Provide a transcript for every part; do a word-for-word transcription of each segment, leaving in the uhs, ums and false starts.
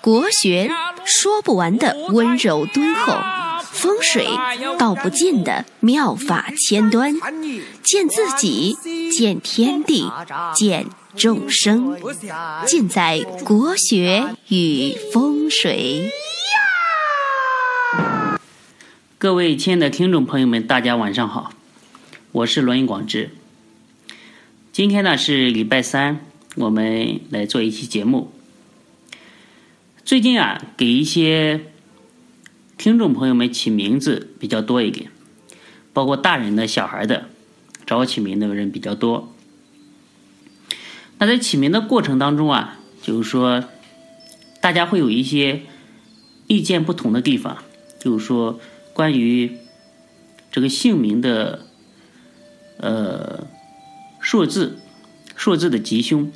国学说不完的温柔敦厚，风水道不尽的妙法千端，见自己，见天地，见众生，尽在国学与风水。各位亲爱的听众朋友们，大家晚上好，我是栾云广志。今天呢是礼拜三，我们来做一期节目。最近啊，给一些听众朋友们起名字比较多一点，包括大人的、小孩的，找我起名的人比较多。那在起名的过程当中啊，就是说大家会有一些意见不同的地方，就是说关于这个姓名的呃数字数字的吉凶。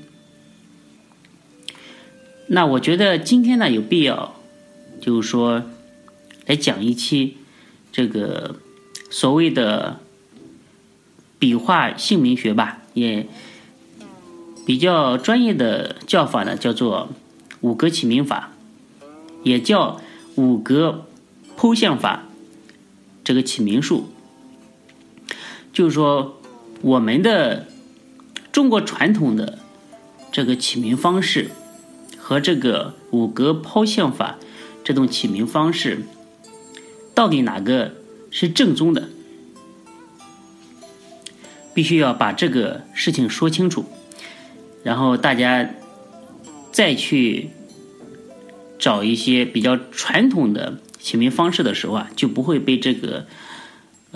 那我觉得今天呢有必要，就是说来讲一期这个所谓的笔画姓名学吧，也比较专业的叫法呢叫做五格起名法，也叫五格剖象法。这个起名术就是说我们的中国传统的这个起名方式和这个五格剖象法这种起名方式，到底哪个是正宗的？必须要把这个事情说清楚，然后大家再去找一些比较传统的起名方式的时候啊，就不会被这个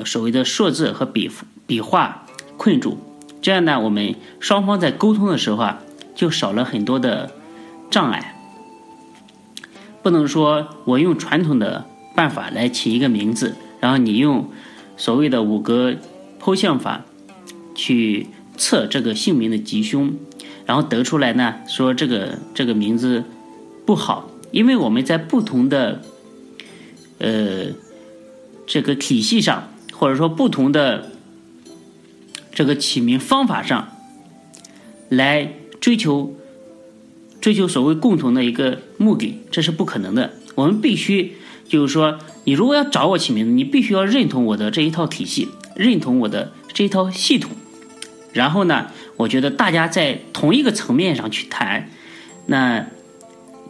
所谓的数字和笔笔画困住。这样呢，我们双方在沟通的时候啊，就少了很多的障碍。不能说我用传统的办法来起一个名字，然后你用所谓的五格剖象法去测这个姓名的吉凶，然后得出来呢说这个这个名字不好。因为我们在不同的呃这个体系上，或者说不同的这个起名方法上来追求追求所谓共同的一个目的，这是不可能的。我们必须就是说，你如果要找我起名字，你必须要认同我的这一套体系，认同我的这一套系统。然后呢，我觉得大家在同一个层面上去谈，那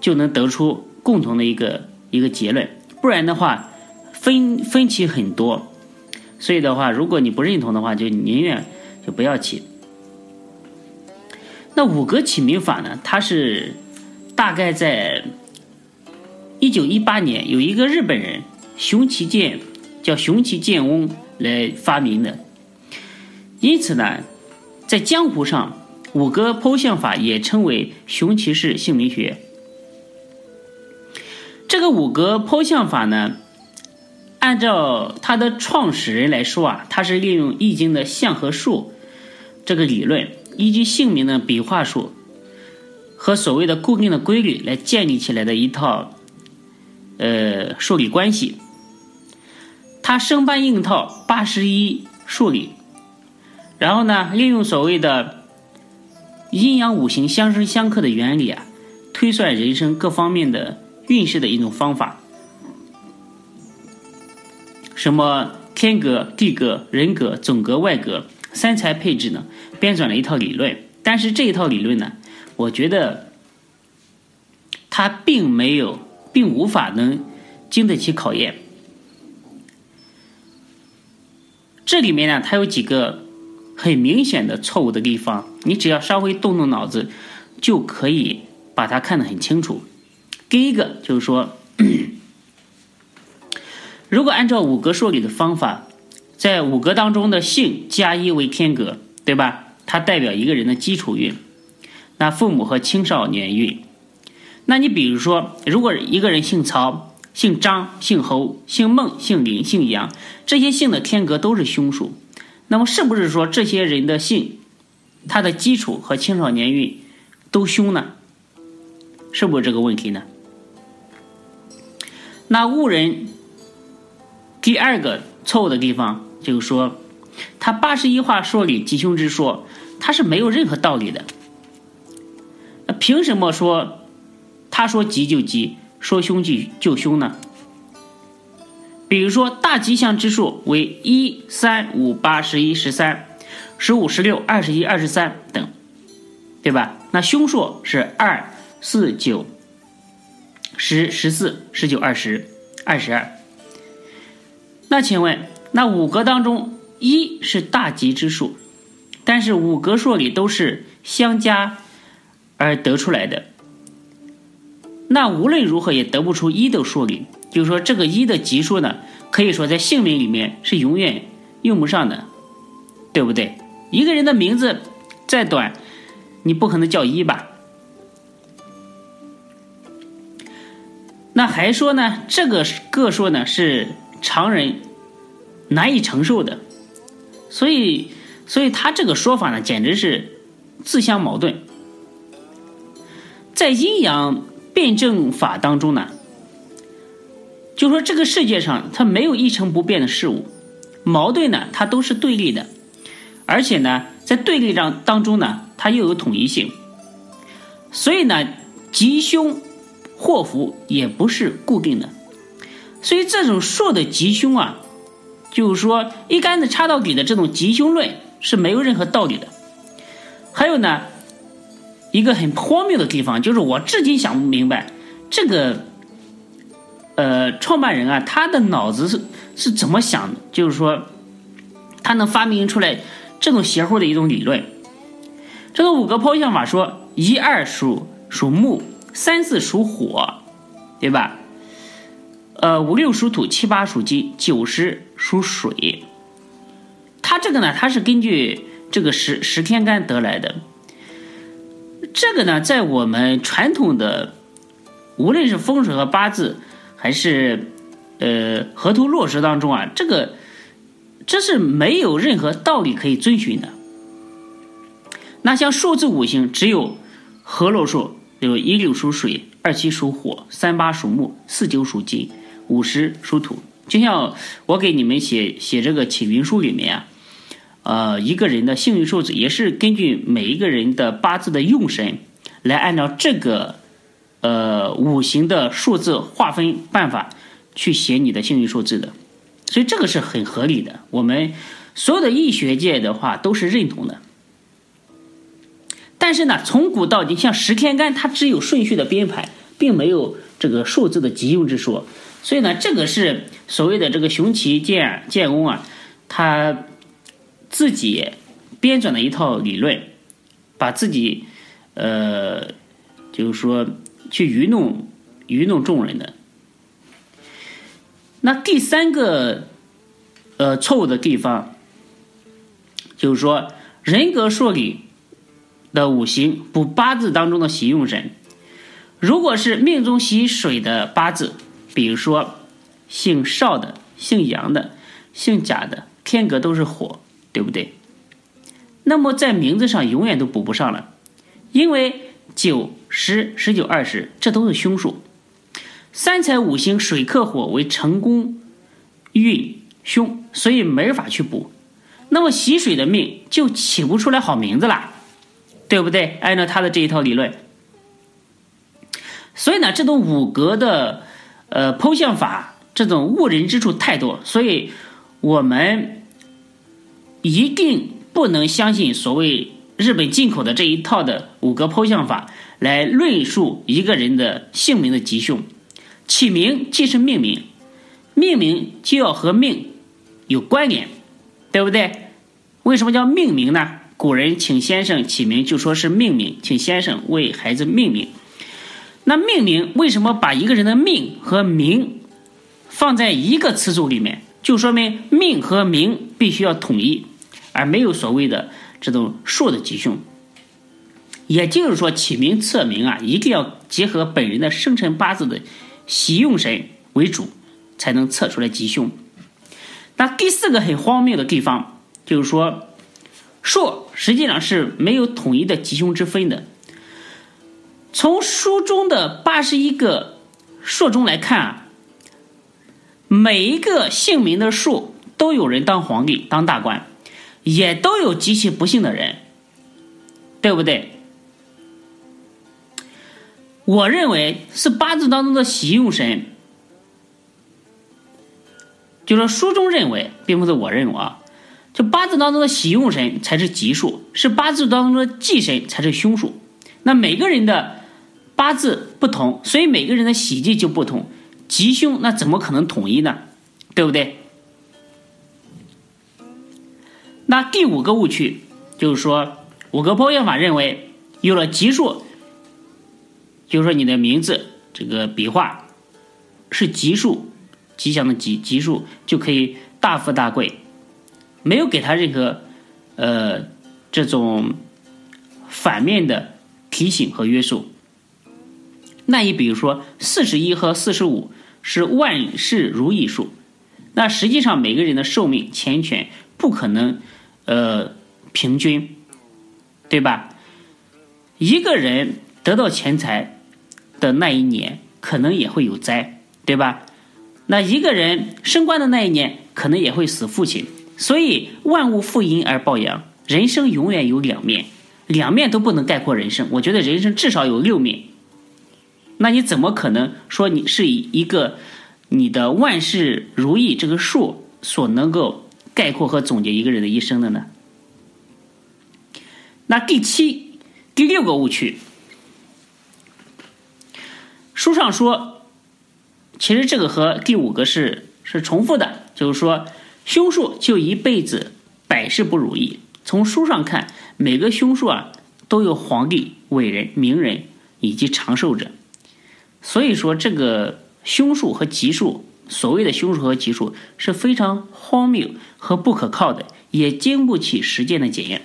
就能得出共同的一个一个结论。不然的话，分分歧很多。所以的话，如果你不认同的话，就宁愿就不要起。那五格起名法呢，它是大概在一九一八年有一个日本人熊崎健叫熊崎健翁来发明的。因此呢，在江湖上五格剖象法也称为熊崎氏姓名学。这个五格剖象法呢，按照它的创始人来说啊，它是利用易经的象和数这个理论，依据姓名的笔画数和所谓的固定的规律来建立起来的一套呃数理关系。它生搬硬套八十一数理，然后呢利用所谓的阴阳五行相生相克的原理啊，推算人生各方面的运势的一种方法。什么天格、地格、人格、总格、外格、三才配置呢，编纂了一套理论。但是这一套理论呢，我觉得它并没有并无法能经得起考验。这里面呢，它有几个很明显的错误的地方，你只要稍微动动脑子就可以把它看得很清楚。第一个就是说，如果按照五格数理的方法，在五格当中的姓加一为天格，对吧？它代表一个人的基础运，那父母和青少年运。那你比如说，如果一个人姓曹、姓张、姓侯、姓孟、姓林、姓杨，这些姓的天格都是凶数，那么是不是说这些人的姓，他的基础和青少年运都凶呢？是不是这个问题呢？那误人第二个错误的地方就是说，他八十一画数理吉凶之说，它是没有任何道理的。凭什么说他说急就急，说凶就就凶呢？比如说大吉祥之数为一、三、五、八、十一、十三、十五、十六、二十一、二十三等，对吧？那凶数是二、四、九、十、十四、十九、二十、二十二。那请问，那五格当中一是大吉之数，但是五格数里都是相加而得出来的，那无论如何也得不出一的数理。就是说这个一的级数呢，可以说在姓名里面是永远用不上的，对不对？一个人的名字再短，你不可能叫一吧？那还说呢，这个个数呢是常人难以承受的，所以所以他这个说法呢简直是自相矛盾。在阴阳辩证法当中呢，就说这个世界上它没有一成不变的事物，矛盾呢它都是对立的，而且呢在对立当中呢它又有统一性，所以呢吉凶祸福也不是固定的。所以这种数的吉凶啊，就是说一竿子插到底的这种吉凶论是没有任何道理的。还有呢一个很荒谬的地方，就是我至今想不明白这个呃，创办人啊，他的脑子是是怎么想的？就是说，他能发明出来这种邪乎的一种理论。这个五格抛象法说，一二属属木，三四属火，对吧？呃，五六属土，七八属金，九十属水。他这个呢，他是根据这个十十天干得来的。这个呢，在我们传统的，无论是风水和八字，还是呃河图洛书当中啊，这个这是没有任何道理可以遵循的。那像数字五行只有河洛数，比如一六属水，二七属火，三八属木，四九属金，五十属土。就像我给你们写写这个起运书里面啊，呃一个人的幸运数字也是根据每一个人的八字的用神来按照这个呃，五行的数字划分办法去写你的幸运数字的，所以这个是很合理的。我们所有的易学界的话都是认同的。但是呢，从古到今，像十天干它只有顺序的编排，并没有这个数字的吉用之说。所以呢，这个是所谓的这个熊崎健健翁啊，他自己编撰的一套理论，把自己呃，就是说。去愚弄愚弄众人的。那第三个呃错误的地方，就是说人格数理的五行补八字当中的喜用神。如果是命中喜水的八字，比如说姓邵的、姓杨的、姓贾的，天格都是火，对不对？那么在名字上永远都补不上了，因为九、十、十九、二十，这都是凶数。三财五行水克火为成功运凶，所以没法去补。那么喜水的命就起不出来好名字啦，对不对？按照他的这一套理论，所以呢，这种五格的呃剖象法，这种误人之处太多，所以我们一定不能相信所谓日本进口的这一套的五格剖象法来论述一个人的姓名的吉凶。起名既是命名，命名就要和命有关联，对不对？为什么叫命名呢？古人请先生起名就说是命名，请先生为孩子命名。那命名为什么把一个人的命和名放在一个词组里面，就说明命和名必须要统一，而没有所谓的这种数的吉凶。也就是说，起名测名啊，一定要结合本人的生辰八字的喜用神为主，才能测出来吉凶。那第四个很荒谬的地方，就是说数实际上是没有统一的吉凶之分的。从书中的八十一个数中来看啊，每一个姓名的数都有人当皇帝、当大官，也都有极其不幸的人，对不对？我认为是八字当中的喜用神。就说书中认为，并不是我认为啊，就八字当中的喜用神才是吉数，是八字当中的忌神才是凶数。那每个人的八字不同，所以每个人的喜忌就不同，吉凶那怎么可能统一呢？对不对？那第五个误区就是说，五格剖面法认为有了吉数，就是说你的名字这个笔画是吉数，吉祥的吉吉数就可以大富大贵，没有给他任何呃这种反面的提醒和约束。那也比如说四十一和四十五是万事如意数，那实际上每个人的寿命钱权不可能呃平均，对吧？一个人得到钱财的那一年可能也会有灾，对吧？那一个人升官的那一年可能也会死父亲，所以万物负阴而抱阳，人生永远有两面，两面都不能概括人生。我觉得人生至少有六面，那你怎么可能说你是以一个你的万事如意这个数所能够概括和总结一个人的一生的呢？那第七、第六个误区，书上说，其实这个和第五个是是重复的，就是说凶数就一辈子百事不如意。从书上看，每个凶数啊都有皇帝、伟人、名人以及长寿者，所以说这个凶数和吉数，所谓的凶数和吉数是非常荒谬和不可靠的，也经不起实践的检验。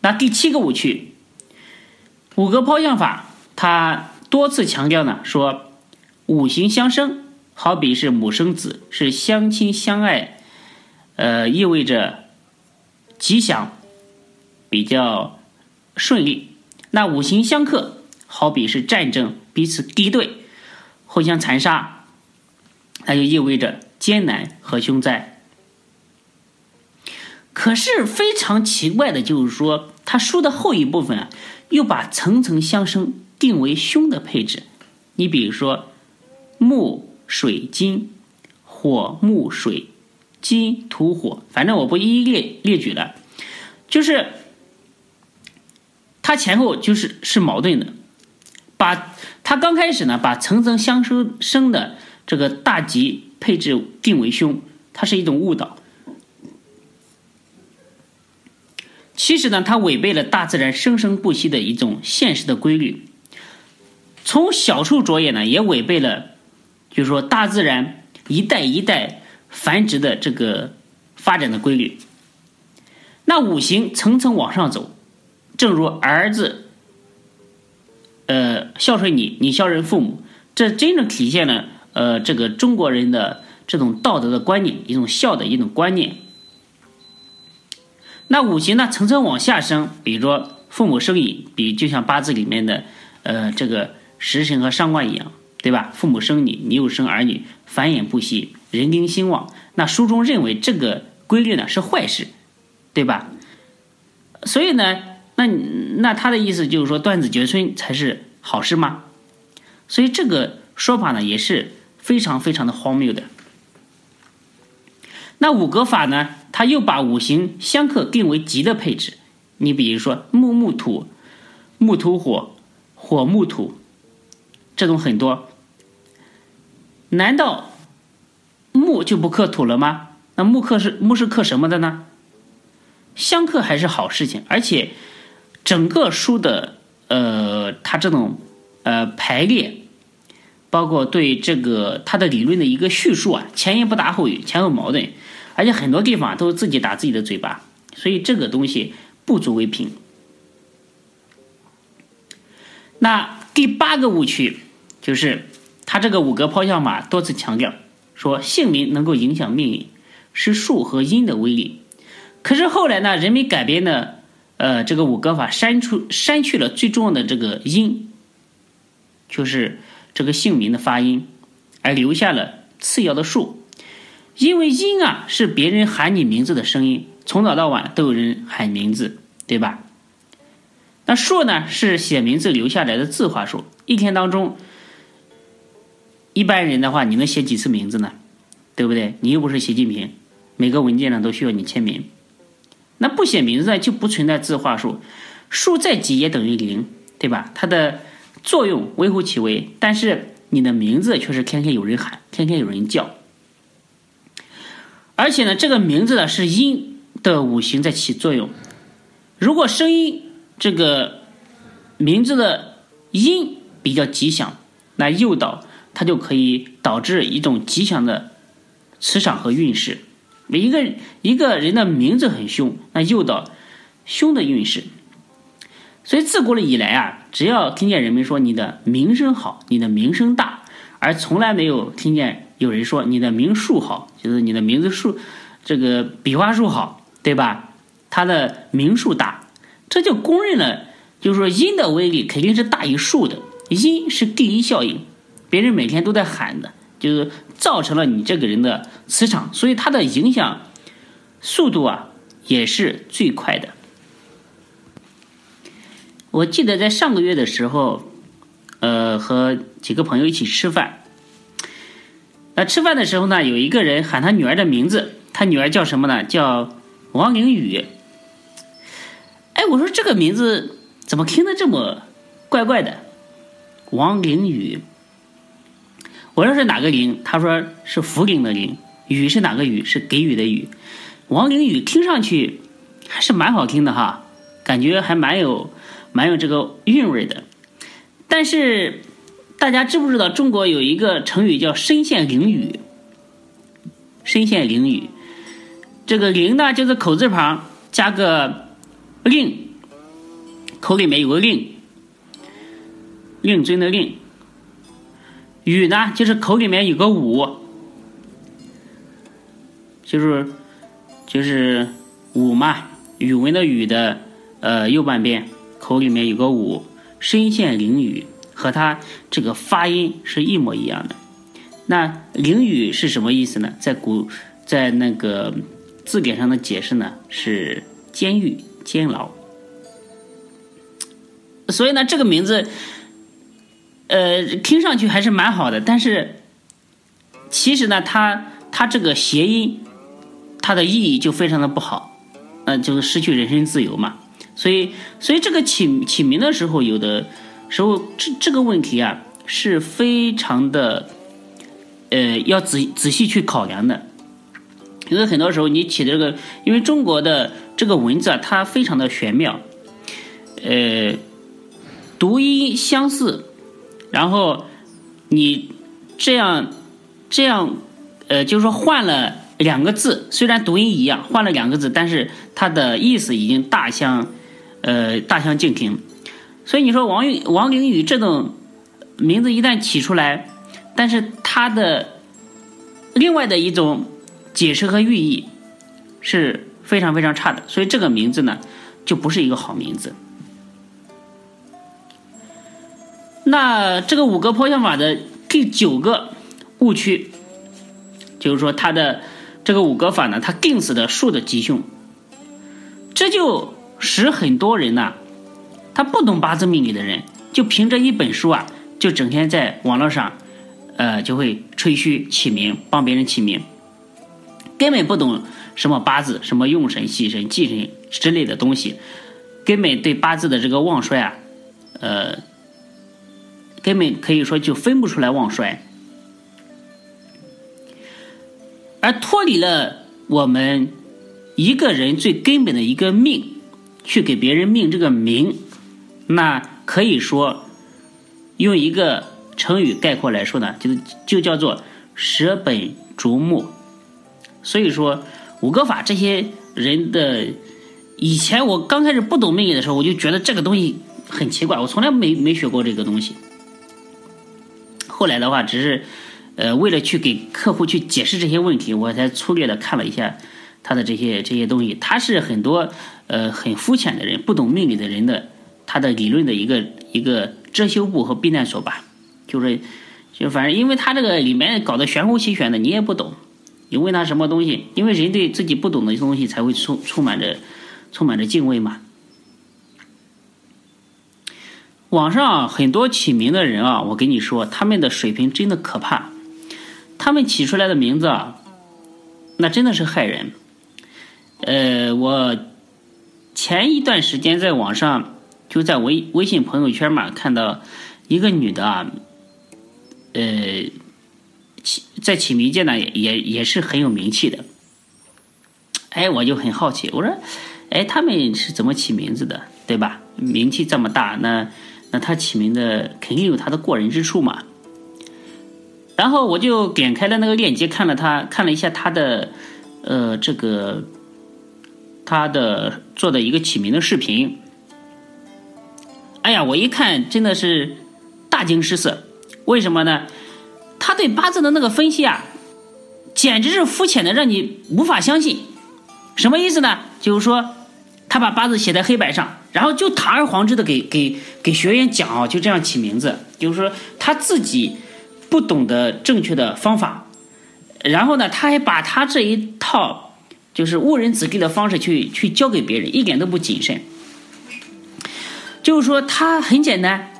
那第七个误区，五格剖相法它多次强调呢，说五行相生，好比是母生子，是相亲相爱，呃，意味着吉祥，比较顺利。那五行相克，好比是战争，彼此敌对，互相残杀，那就意味着艰难和凶灾。可是非常奇怪的就是说，他书的后一部分啊，又把层层相生定为凶的配置。你比如说，木水金，火木水，金土火，反正我不一一列列举了，就是它前后就是是矛盾的。把他刚开始呢，把层层相生的这个大吉配置定为凶，它是一种误导。其实呢，它违背了大自然生生不息的一种现实的规律。从小处着眼呢，也违背了就是说大自然一代一代繁殖的这个发展的规律。那五行层层往上走，正如儿子呃，孝顺你，你孝顺父母，这真正体现了呃，这个中国人的这种道德的观念，一种孝的一种观念。那五行呢，层层往下生，比如说父母生你，比就像八字里面的呃，这个食神和伤官一样，对吧？父母生你，你又生儿女，繁衍不息，人丁兴旺。那书中认为这个规律呢是坏事，对吧？所以呢，那那他的意思就是说断子绝孙才是好事吗？所以这个说法呢也是非常非常的荒谬的。那五格法呢，他又把五行相克定为吉的配置，你比如说木木土，木土火，火木土，这种很多。难道木就不克土了吗？那木克是木是克什么的呢？相克还是好事情，而且整个书的呃，它这种呃排列，包括对这个它的理论的一个叙述啊，前言不搭后语，前后矛盾，而且很多地方都是自己打自己的嘴巴，所以这个东西不足为凭。那第八个误区就是，它这个五格剖相法多次强调说姓名能够影响命运，是数和音的威力。可是后来呢，人民改编的。呃，这个五格法删除删去了最重要的这个音，就是这个姓名的发音，而留下了次要的数。因为音啊是别人喊你名字的声音，从早到晚都有人喊名字，对吧？那硕呢是写名字留下来的字画数，一天当中一般人的话你能写几次名字呢，对不对？你又不是习近平，每个文件呢都需要你签名。那不写名字呢就不存在字画数，数再几也等于零，对吧？它的作用微乎其微，但是你的名字却是天天有人喊，天天有人叫。而且呢这个名字呢是音的五行在起作用，如果声音这个名字的音比较吉祥，那诱导它就可以导致一种吉祥的磁场和运势。一个一个人的名字很凶，那诱导凶的运势。所以自古以来啊，只要听见人们说你的名声好，你的名声大，而从来没有听见有人说你的名数好，就是你的名字数这个笔画数好，对吧？它的名数大，这就公认了，就是说音的威力肯定是大于数的，音是第一效应，别人每天都在喊的，就是造成了你这个人的磁场，所以它的影响速度啊也是最快的。我记得在上个月的时候，呃，和几个朋友一起吃饭，那吃饭的时候呢，有一个人喊他女儿的名字，他女儿叫什么呢？叫王凌雨。哎，我说这个名字怎么听得这么怪怪的？王凌雨。我说是哪个凌？他说是福陵的陵。雨是哪个雨？是给予的雨。王凌雨听上去还是蛮好听的哈，感觉还蛮有蛮有这个韵味的。但是大家知不知道中国有一个成语叫身陷囹圄？身陷囹圄，这个囹呢就是口字旁加个令，口里面有个令，令尊的令。雨呢就是口里面有个五，就是就是五嘛，语文的语的呃右半边口里面有个五，身陷囹圄和它这个发音是一模一样的。那囹圄是什么意思呢？在古在那个字典上的解释呢是监狱监牢。所以呢这个名字呃，听上去还是蛮好的，但是其实呢，它它这个谐音，它的意义就非常的不好，呃，就是失去人身自由嘛。所以，所以这个起起名的时候，有的时候这这个问题啊，是非常的，呃，要仔仔细去考量的，因为很多时候你起的这个，因为中国的这个文字啊，它非常的玄妙，呃，读音相似。然后你这样这样呃就是说换了两个字，虽然读音一样，换了两个字，但是它的意思已经大相呃大相径庭。所以你说王王凌雨这种名字一旦起出来，但是它的另外的一种解释和寓意是非常非常差的，所以这个名字呢就不是一个好名字。那这个五个剖象法的第九个误区，就是说它的这个五个法呢，它定死的数的吉凶，这就使很多人呐，他不懂八字命理的人，就凭着一本书啊，就整天在网络上，呃，就会吹嘘起名，帮别人起名，根本不懂什么八字、什么用神、喜神、忌神之类的东西，根本对八字的这个旺衰啊，呃。根本可以说就分不出来旺衰，而脱离了我们一个人最根本的一个命，去给别人命这个名，那可以说用一个成语概括来说呢，就就叫做舍本逐末。所以说五个法这些人的，以前我刚开始不懂命理的时候，我就觉得这个东西很奇怪，我从来没没学过这个东西。后来的话，只是，呃，为了去给客户去解释这些问题，我才粗略的看了一下他的这些这些东西。他是很多呃很肤浅的人、不懂命理的人的他的理论的一个一个遮羞布和避难所吧。就是就反正因为他这个里面搞得玄乎其玄的，你也不懂。你问他什么东西，因为人对自己不懂的东西才会充充满着充满着敬畏嘛。网上很多起名的人啊，我跟你说，他们的水平真的可怕，他们起出来的名字啊，那真的是害人。呃，我前一段时间在网上就在微微信朋友圈嘛，看到一个女的啊，呃，起在起名界呢也也也是很有名气的。哎，我就很好奇，我说，哎，他们是怎么起名字的，对吧？名气这么大，那那他起名的肯定有他的过人之处嘛。然后我就点开了那个链接，看了他看了一下他的呃这个他的做的一个起名的视频。哎呀，我一看真的是大惊失色，为什么呢？他对八字的那个分析啊，简直是肤浅的让你无法相信。什么意思呢？就是说他把八字写在黑板上，然后就堂而皇之的给给给学员讲啊，就这样起名字，就是说他自己不懂得正确的方法，然后呢，他还把他这一套就是误人子弟的方式去去教给别人，一点都不谨慎。就是说他很简单，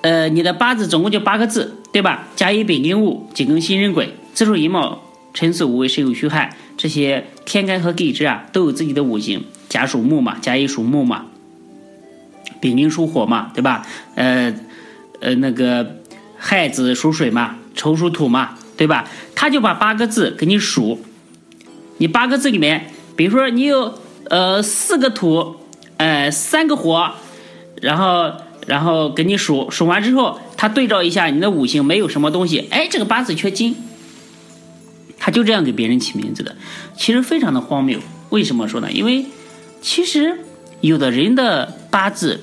呃，你的八字总共就八个字，对吧？甲乙丙丁戊，己庚辛壬癸，巳数寅卯，辰巳午未申酉戌亥，这些天干和地支啊都有自己的五行。甲属木嘛，甲乙属木嘛，丙丁属火嘛，对吧？呃呃，那个亥子属水嘛，丑属土嘛，对吧？他就把八个字给你数，你八个字里面，比如说你有呃四个土，呃三个火，然后然后给你数，数完之后，他对照一下你的五行没有什么东西，哎，这个八字缺金，他就这样给别人起名字的，其实非常的荒谬。为什么说呢？因为其实有的人的八字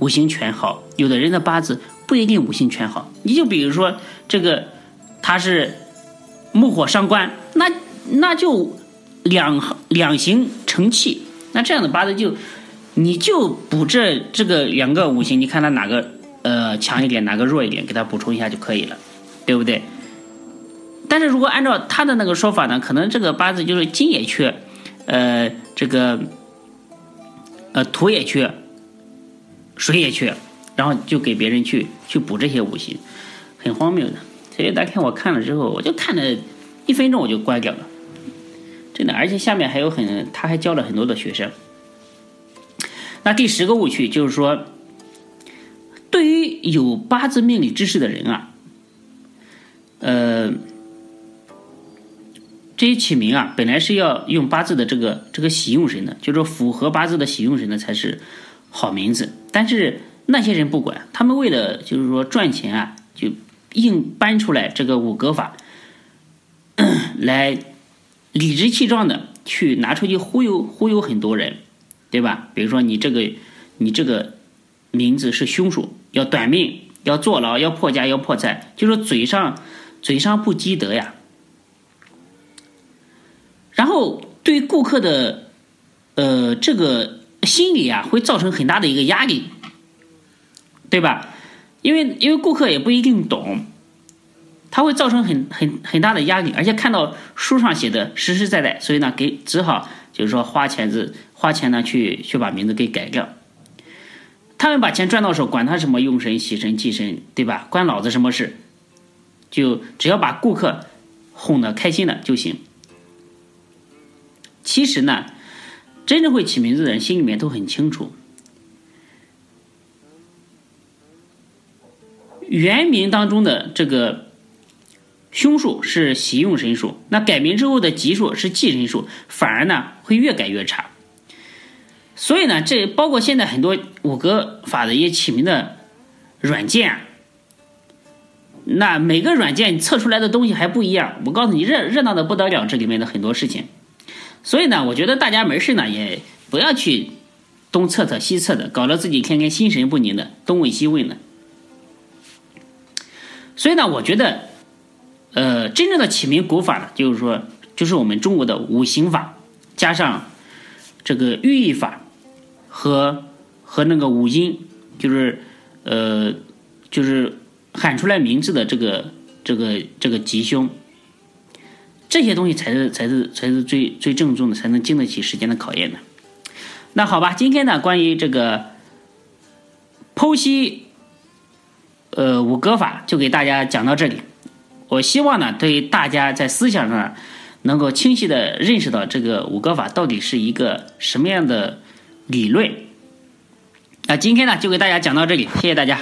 五行全好，有的人的八字不一定五行全好。你就比如说这个他是木火伤官，那那就两两行成气，那这样的八字就你就补这这个两个五行，你看他哪个呃强一点，哪个弱一点，给他补充一下就可以了，对不对？但是如果按照他的那个说法呢，可能这个八字就是金也缺，呃，这个，呃，土也缺，水也缺，然后就给别人去去补这些五行，很荒谬的。所以那天我看了之后，我就看了一分钟我就关掉了，真的。而且下面还有很，他还教了很多的学生。那第十个误区就是说，对于有八字命理知识的人啊，呃。这些起名啊，本来是要用八字的这个这个喜用神的，就是说符合八字的喜用神的才是好名字。但是那些人不管，他们为了就是说赚钱啊，就硬搬出来这个五格法，来理直气壮的去拿出去忽悠忽悠很多人，对吧？比如说你这个你这个名字是凶数，要短命，要坐牢，要破家，要破财，就是嘴上嘴上不积德呀。然后对顾客的，呃，这个心理啊，会造成很大的一个压力，对吧？因为因为顾客也不一定懂，他会造成很很很大的压力，而且看到书上写的实实在在，所以呢，给只好就是说花钱子花钱呢去去把名字给改掉。他们把钱赚到手，管他什么用神、喜神、忌神，对吧？关老子什么事？就只要把顾客哄得开心了就行。其实呢，真正会起名字的人心里面都很清楚，原名当中的这个凶数是喜用神数，那改名之后的吉数是忌神数，反而呢会越改越差。所以呢，这包括现在很多五格法的一些起名的软件啊，那每个软件测出来的东西还不一样。我告诉你，热热闹的不得了，这里面的很多事情。所以呢，我觉得大家没事呢，也不要去东测测西测的，搞得自己天天心神不宁的，东问西问的。所以呢，我觉得，呃，真正的起名古法呢，就是说，就是我们中国的五行法加上这个寓意法和和那个五音，就是呃，就是喊出来名字的这个这个这个吉凶。这些东西才是才是才是最最正宗的，才能经得起时间的考验的。那好吧，今天呢，关于这个剖析呃五格法就给大家讲到这里。我希望呢，对大家在思想上能够清晰的认识到这个五格法到底是一个什么样的理论。啊，今天呢就给大家讲到这里，谢谢大家。